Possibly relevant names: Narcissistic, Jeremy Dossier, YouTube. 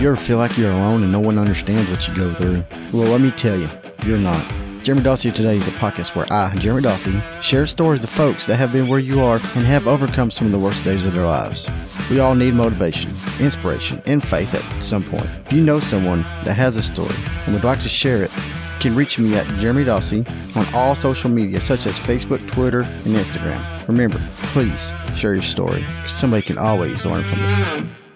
you ever feel like you're alone and no one understands what you go through? Well, let me tell you, you're not. Jeremy Dossier Today is a podcast where I, Jeremy Dossier, share stories of folks that have been where you are and have overcome some of the worst days of their lives. We all need motivation, inspiration, and faith at some point. If you know someone that has a story and would like to share it, you can reach me at Jeremy Dossier on all social media such as Facebook, Twitter, and Instagram. Remember, please share your story. Somebody can always learn from it.